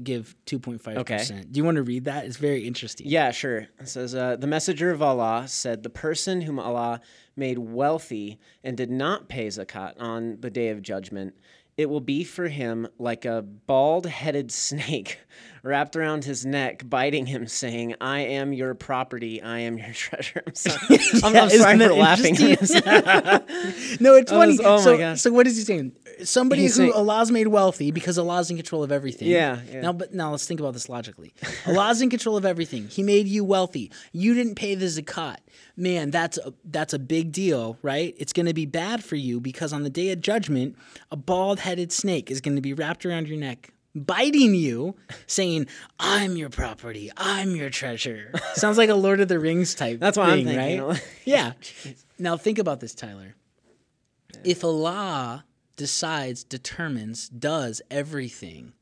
give 2.5%. Okay. Do you want to read that? It's very interesting. Yeah, sure. It says, the messenger of Allah said, the person whom Allah made wealthy and did not pay zakat on the day of judgment, it will be for him like a bald-headed snake wrapped around his neck, biting him, saying, I am your property, I am your treasure. I'm sorry, I'm sorry for laughing. No, it's funny. So what is he saying? He's saying, Allah's made wealthy because Allah's in control of everything. Yeah. Now let's think about this logically. Allah's in control of everything. He made you wealthy. You didn't pay the zakat. Man, that's a big deal, right? It's going to be bad for you because on the day of judgment, a bald-headed snake is going to be wrapped around your neck, biting you, saying, I'm your property, I'm your treasure. Sounds like a Lord of the Rings type that's what thing, I'm thinking, right? Yeah. Now think about this, Tyler. Yeah. If Allah decides, determines, does everything.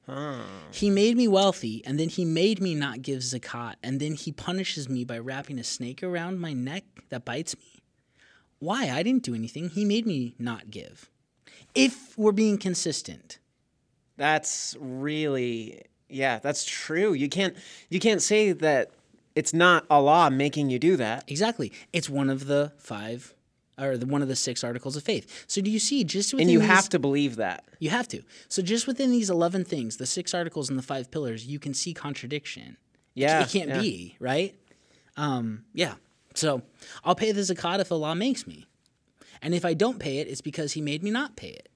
He made me wealthy, and then he made me not give zakat, and then he punishes me by wrapping a snake around my neck that bites me. Why? I didn't do anything. He made me not give. If we're being consistent. That's really Yeah, that's true. You can't say that it's not Allah making you do that. Exactly. It's one of the five, or one of the six articles of faith. So do you see just within these... And you have to believe that. You have to. So just within these 11 things, the six articles and the five pillars, you can see contradiction. Yeah. It can't be, right? Yeah. So I'll pay the zakat if Allah makes me. And if I don't pay it, it's because he made me not pay it.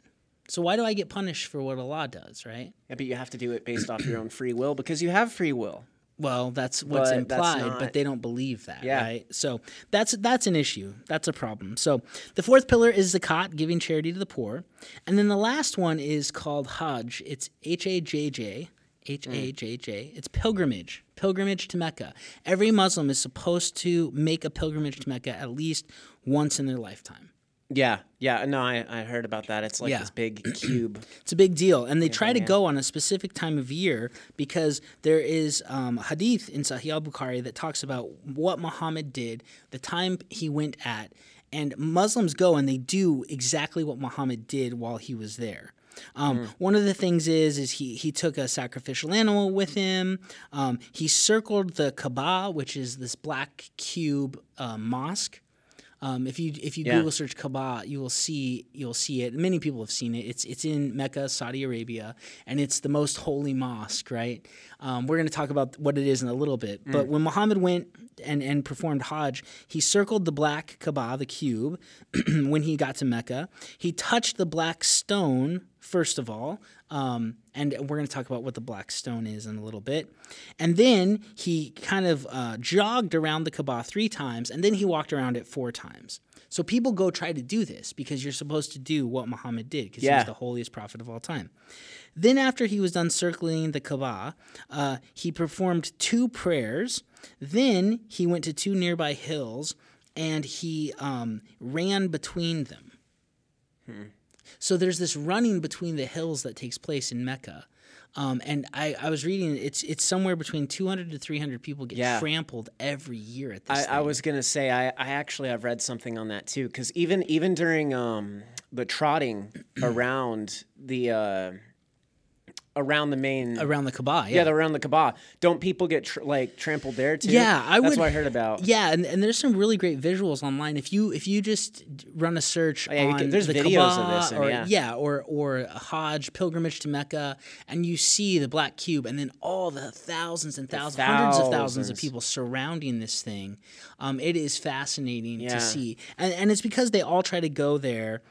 So why do I get punished for what Allah does, right? Yeah, but you have to do it based off your own free will because you have free will. Well, that's what's implied, but they don't believe that, right? So that's an issue. That's a problem. So the fourth pillar is zakat, giving charity to the poor. And then the last one is called Hajj. It's H-A-J-J. H-A-J-J. It's pilgrimage. Pilgrimage to Mecca. Every Muslim is supposed to make a pilgrimage to Mecca at least once in their lifetime. Yeah, yeah. No, I heard about that. It's like this big cube. It's a big deal. And they try to go on a specific time of year because there is Hadith in Sahih al-Bukhari that talks about what Muhammad did, the time he went at, and Muslims go and they do exactly what Muhammad did while he was there. One of the things is he took a sacrificial animal with him. He circled the Kaaba, which is this black cube mosque. If you Google search Kaaba, you'll see it. Many people have seen it. It's in Mecca, Saudi Arabia, and it's the most holy mosque, right? We're going to talk about what it is in a little bit. But when Muhammad went and performed Hajj, he circled the black Kaaba, the cube, when he got to Mecca. He touched the black stone, first of all, and we're going to talk about what the black stone is in a little bit. And then he kind of jogged around the Kaaba 3 times, and then he walked around it 4 times. So people go try to do this because you're supposed to do what Muhammad did because he was the holiest prophet of all time. Then after he was done circling the Kaaba, he performed 2 prayers. Then he went to 2 nearby hills, and he ran between them. So there's this running between the hills that takes place in Mecca. And I was reading, it's somewhere between 200 to 300 people get trampled every year at this thing. I was going to say, I've read something on that too, because even during the trotting around the Kaaba, around the Kaaba. Don't people get trampled there too? Yeah, that's what I heard about. Yeah, and there's some really great visuals online. If you just run a search on there's the videos Kaaba of this, or Hajj pilgrimage to Mecca, and you see the black cube, and then all the thousands and thousands, hundreds of thousands of people surrounding this thing. It is fascinating to see, and it's because they all try to go there.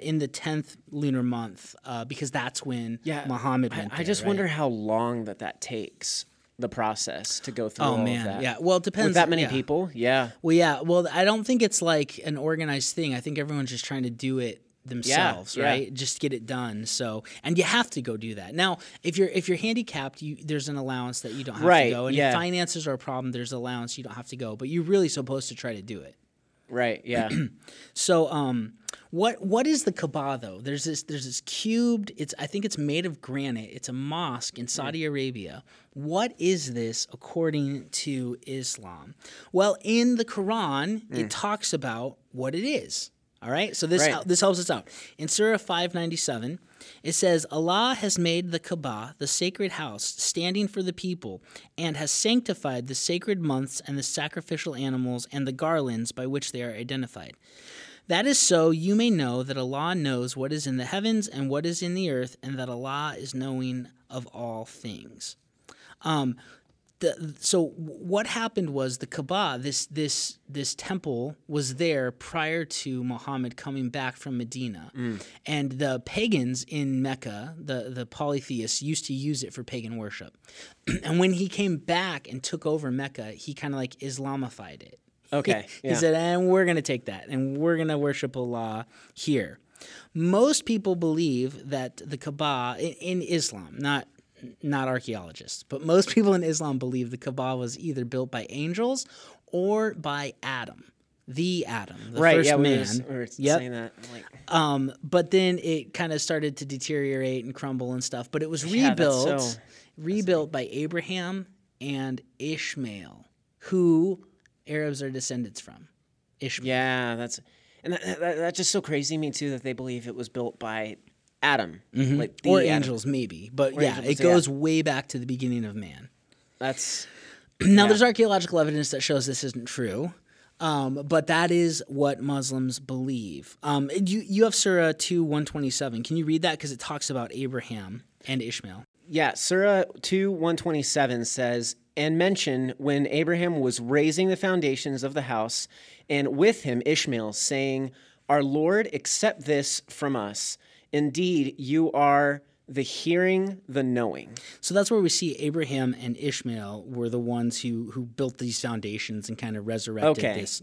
In the 10th lunar month, because that's when Muhammad went there, I just wonder how long that takes, the process to go through all of that. Yeah. Well, it depends. With that many people? Yeah. Well, yeah. Well, I don't think it's like an organized thing. I think everyone's just trying to do it themselves, right? Just get it done. So, and you have to go do that. Now, if you're handicapped, there's an allowance that you don't have to go. And if finances are a problem, there's an allowance you don't have to go. But you're really supposed to try to do it. Right, yeah. So what is the Kaaba though? There's this cubed, I think it's made of granite. It's a mosque in Saudi Arabia. What is this according to Islam? Well, in the Quran, it talks about what it is. All right? So this helps us out. In Surah 597, it says, Allah has made the Kaaba, the sacred house, standing for the people, and has sanctified the sacred months and the sacrificial animals and the garlands by which they are identified. That is so you may know that Allah knows what is in the heavens and what is in the earth, and that Allah is knowing of all things. So what happened was the Kaaba, this temple, was there prior to Muhammad coming back from Medina. And the pagans in Mecca, the polytheists, used to use it for pagan worship. And when he came back and took over Mecca, he kind of Islamified it. Okay. He said, and we're going to take that, and we're going to worship Allah here. Most people believe that the Kaaba, in Islam, not archaeologists, but most people in Islam believe the Kaaba was either built by angels or by Adam, the first man. We were saying that. But then it kind of started to deteriorate and crumble and stuff. But it was rebuilt by Abraham and Ishmael, who Arabs are descendants from. Ishmael. Yeah, that's just so crazy to me too that they believe it was built by Adam. Mm-hmm. Like the or Adam. Angels, maybe. But or yeah, angels, it goes way back to the beginning of man. That's... Now, there's archaeological evidence that shows this isn't true, but that is what Muslims believe. You have Surah 2:127. Can you read that? Because it talks about Abraham and Ishmael. Yeah, Surah 2:127 says, "And mention when Abraham was raising the foundations of the house, and with him Ishmael, saying, 'Our Lord, accept this from us. Indeed, you are... the hearing, the knowing.'" So that's where we see Abraham and Ishmael were the ones who built these foundations and kind of resurrected this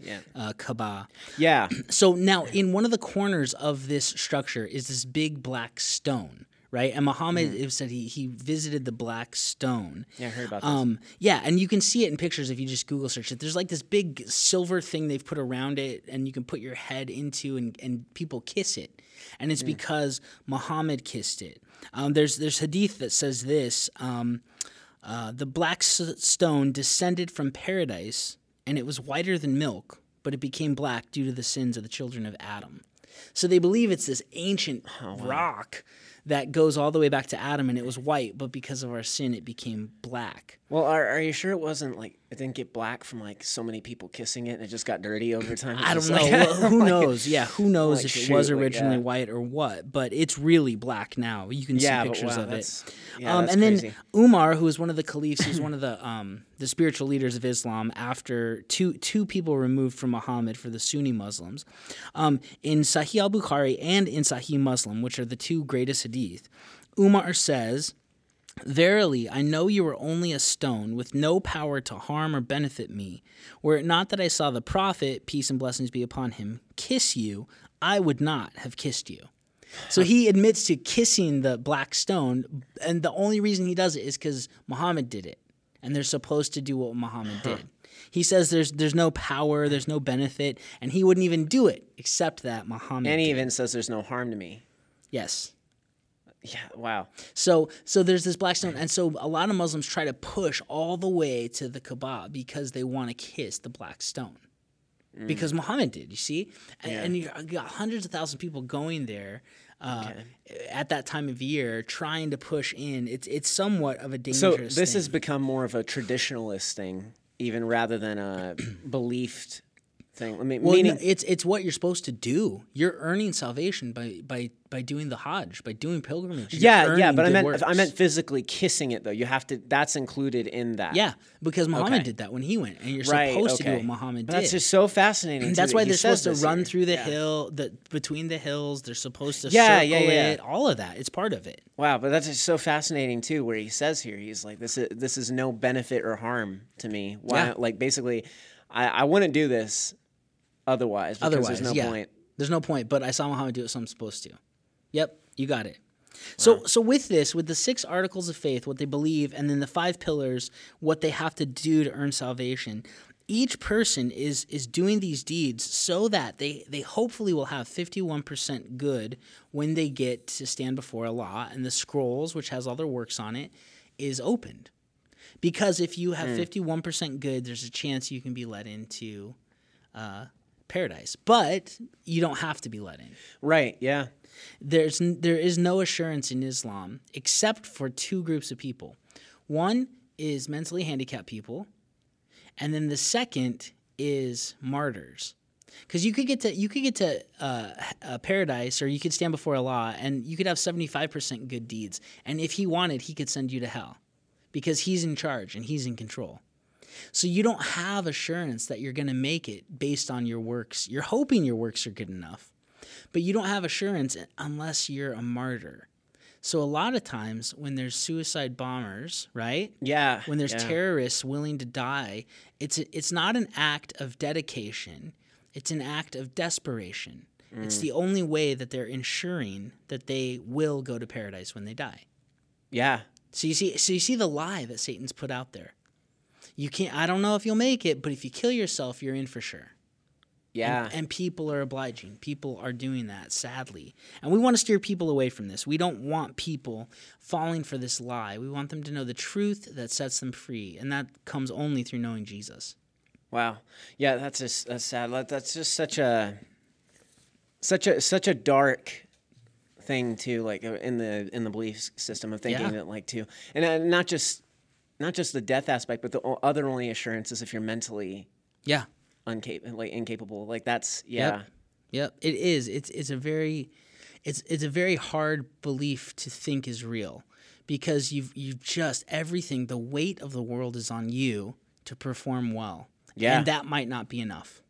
Kaaba. Yeah. So now in one of the corners of this structure is this big black stone, right? And Muhammad said he visited the black stone. Yeah, I heard about this. Yeah, and you can see it in pictures if you just Google search it. There's like this big silver thing they've put around it and you can put your head into and people kiss it. And it's because Muhammad kissed it. There's Hadith that says this, the black stone descended from paradise, and it was whiter than milk, but it became black due to the sins of the children of Adam. So they believe it's this ancient rock that goes all the way back to Adam, and it was white, but because of our sin, it became black. Well, are you sure it wasn't like it didn't get black from like so many people kissing it, and it just got dirty over time? I don't know. Like, well, who knows? Yeah, who knows if it was originally white or what? But it's really black now. You can see pictures of it. Yeah, and crazy. Then Umar, who was one of the caliphs, who's one of the spiritual leaders of Islam, after two people removed from Muhammad for the Sunni Muslims, in Sahih al-Bukhari and in Sahih Muslim, which are the two greatest hadith, Umar says, "Verily, I know you are only a stone with no power to harm or benefit me. Were it not that I saw the Prophet, peace and blessings be upon him, kiss you, I would not have kissed you." So he admits to kissing the black stone, and the only reason he does it is because Muhammad did it, and they're supposed to do what Muhammad did. He says there's no power, there's no benefit, and he wouldn't even do it except that Muhammad did. And he even says there's no harm to me. Yes. Yeah, wow. So there's this black stone, and so a lot of Muslims try to push all the way to the Kaaba because they want to kiss the black stone. Because Muhammad did, you see? And you got hundreds of thousands of people going there at that time of year trying to push in. It's somewhat of a dangerous thing. So this has become more of a traditionalist thing, even rather than a belief thing. I mean, it's what you're supposed to do. You're earning salvation by doing the Hajj, by doing pilgrimage. But I meant physically kissing it though. You have to. That's included in that. Yeah, because Muhammad did that when he went, and you're supposed to do what Muhammad did. That's just so fascinating. That's why they're supposed to run through the hill, between the hills. They're supposed to circle it. All of that. It's part of it. Wow, but that's just so fascinating too. Where he says here, he's like, "This is no benefit or harm to me. Why? Yeah. Like basically, I wouldn't do this." Otherwise, there's no point. There's no point, but I saw Muhammad do it, so I'm supposed to. Yep, you got it. Wow. So with the 6 articles of faith, what they believe, and then the 5 pillars, what they have to do to earn salvation, each person is doing these deeds so that they hopefully will have 51% good when they get to stand before Allah, and the scrolls, which has all their works on it, is opened. Because if you have 51% good, there's a chance you can be let into paradise, but you don't have to be let in. Right, yeah. There is no assurance in Islam except for 2 groups of people. One is mentally handicapped people, and then the second is martyrs. Because you could get to paradise, or you could stand before Allah, and you could have 75% good deeds, and if he wanted, he could send you to hell because he's in charge and he's in control. So you don't have assurance that you're going to make it based on your works. You're hoping your works are good enough, but you don't have assurance unless you're a martyr. So a lot of times when there's suicide bombers, right? Yeah. When there's terrorists willing to die, it's not an act of dedication. It's an act of desperation. It's the only way that they're ensuring that they will go to paradise when they die. Yeah. So you see the lie that Satan's put out there. You can't. I don't know if you'll make it, but if you kill yourself, you're in for sure. Yeah. And people are obliging. People are doing that, sadly. And we want to steer people away from this. We don't want people falling for this lie. We want them to know the truth that sets them free, and that comes only through knowing Jesus. Wow. Yeah, that's sad. That's just such a dark thing too, like in the belief system of thinking that like too, and not just the death aspect, but the other only assurance is if you're mentally incapable. Like that's it is. It's a very hard belief to think is real, because you've just everything. The weight of the world is on you to perform well. Yeah, and that might not be enough.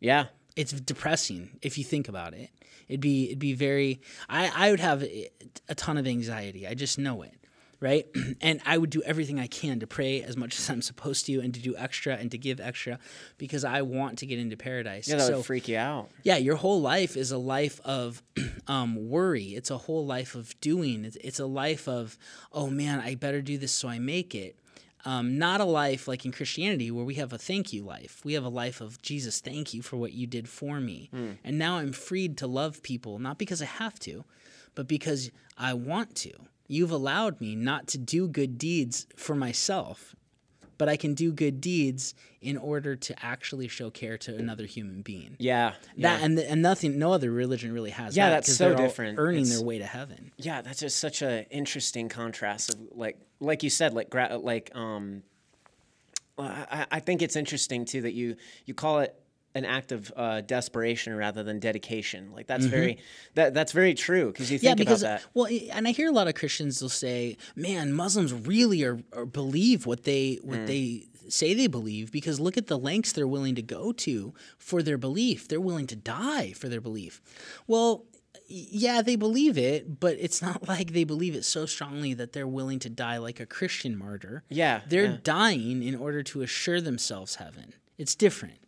Yeah. It's depressing if you think about it. It'd be very. I would have a ton of anxiety. I just know it, right? And I would do everything I can to pray as much as I'm supposed to, and to do extra and to give extra, because I want to get into paradise. Yeah, that would freak you out. Yeah, your whole life is a life of worry. It's a whole life of doing. It's a life of, oh man, I better do this so I make it. Not a life like in Christianity where we have a thank you life. We have a life of, Jesus, thank you for what you did for me. Mm. And now I'm freed to love people, not because I have to, but because I want to. You've allowed me not to do good deeds for myself, but I can do good deeds in order to actually show care to another human being. Yeah. And nothing, no other religion really has that. Yeah, that's so different. Earning their way to heaven. Yeah, that's just such an interesting contrast of like you said, I think it's interesting too that you call it an act of desperation rather than dedication. Like that's that's very true, because you think about that. Well, and I hear a lot of Christians will say, "Man, Muslims really are believe what they say they believe, because look at the lengths they're willing to go to for their belief. They're willing to die for their belief." Well, yeah, they believe it, but it's not like they believe it so strongly that they're willing to die like a Christian martyr. Yeah, they're dying in order to assure themselves heaven. It's different.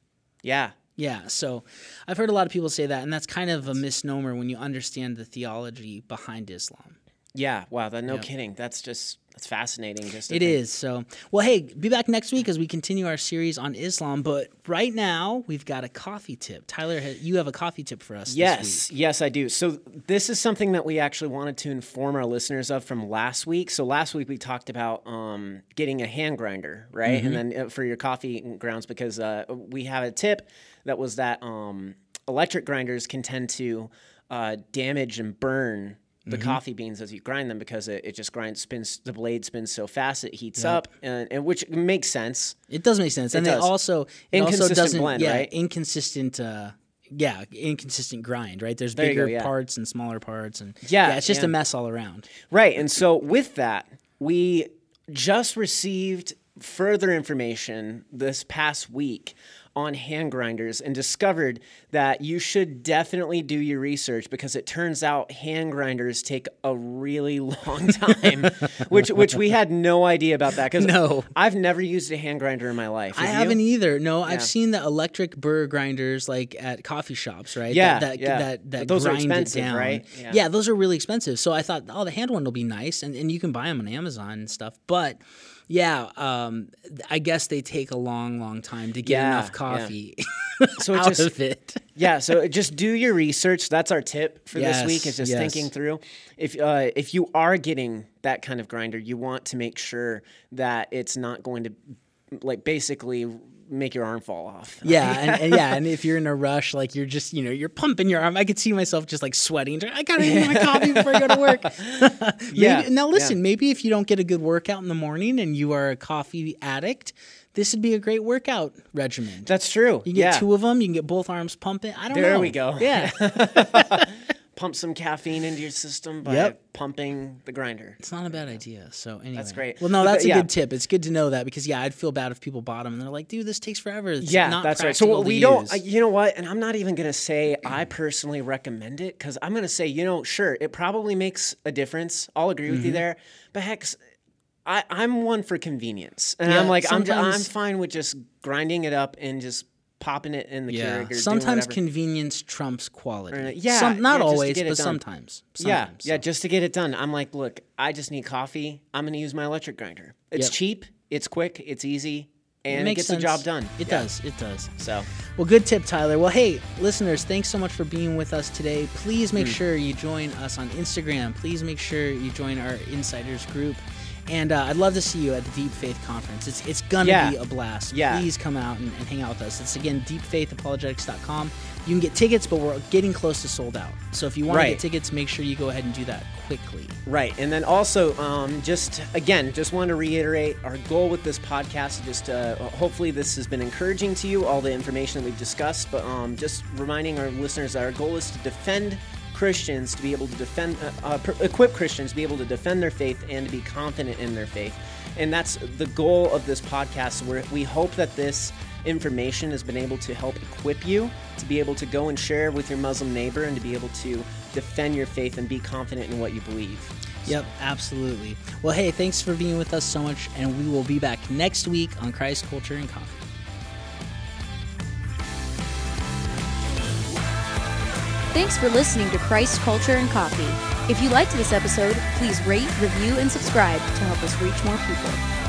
Yeah. Yeah. So I've heard a lot of people say that, and that's kind of a misnomer when you understand the theology behind Islam. Yeah. Wow. No kidding. That's fascinating. It is. So, well, hey, be back next week as we continue our series on Islam. But right now we've got a coffee tip. Tyler, you have a coffee tip for us this week. Yes, I do. So this is something that we actually wanted to inform our listeners of from last week. So last week we talked about getting a hand grinder, right? Mm-hmm. And then for your coffee grounds, because we have a tip that was that electric grinders can tend to damage and burn the coffee beans as you grind them, because it just the blade spins so fast it heats up, and which makes sense. It does make sense. And it also doesn't blend, right? Inconsistent grind, right? There's bigger parts and smaller parts, and it's just a mess all around. Right. And so with that, we just received further information this past week on hand grinders, and discovered that you should definitely do your research, because it turns out hand grinders take a really long time, which we had no idea about that. No, I've never used a hand grinder in my life. I haven't either. No, I've seen the electric burr grinders like at coffee shops, right? Yeah, that those grind are expensive, it down. Right? Yeah, those are really expensive. So I thought, the hand one will be nice, and you can buy them on Amazon and stuff, but. Yeah, I guess they take a long, long time to get enough coffee out of it. Yeah, so just do your research. That's our tip for this week, is just thinking through. If you are getting that kind of grinder, you want to make sure that it's not going to, basically make your arm fall off. Yeah, and if you're in a rush, you're just, you're pumping your arm. I could see myself just sweating. I gotta eat my coffee before I go to work. Maybe if you don't get a good workout in the morning and you are a coffee addict, this would be a great workout regimen. That's true. You get two of them, you can get both arms pumping. I don't know. There we go. Yeah. Pump some caffeine into your system by pumping the grinder. It's not a bad idea. So anyway. That's great. Well, no, that's a good tip. It's good to know that, because, I'd feel bad if people bought them and they're like, dude, this takes forever. It's not practical to use. So we don't, you know what, and I'm not even going to say I personally recommend it, because I'm going to say, sure, it probably makes a difference. I'll agree with you there. But heck, I'm one for convenience. And I'm fine with just grinding it up and just popping it in the Keurig or sometimes convenience trumps quality. Not always, but sometimes. Yeah, just to get it done. I'm like, look, I just need coffee. I'm going to use my electric grinder. It's cheap, it's quick, it's easy, and it gets the job done. It does, it does. So, well, good tip, Tyler. Well, hey, listeners, thanks so much for being with us today. Please make sure you join us on Instagram. Please make sure you join our Insiders group. And I'd love to see you at the Deep Faith Conference. It's going to be a blast. Yeah. Please come out and hang out with us. It's, again, deepfaithapologetics.com. You can get tickets, but we're getting close to sold out. So if you want to get tickets, make sure you go ahead and do that quickly. Right. And then also, just wanted to reiterate our goal with this podcast. Just hopefully this has been encouraging to you, all the information that we've discussed. But just reminding our listeners that our goal is to defend Christians, to be able to defend, equip Christians to be able to defend their faith and to be confident in their faith. And that's the goal of this podcast. Where we hope that this information has been able to help equip you to be able to go and share with your Muslim neighbor and to be able to defend your faith and be confident in what you believe. Yep, absolutely. Well, hey, thanks for being with us so much, and we will be back next week on Christ, Culture, and Coffee. Thanks for listening to Christ, Culture, and Coffee. If you liked this episode, please rate, review, and subscribe to help us reach more people.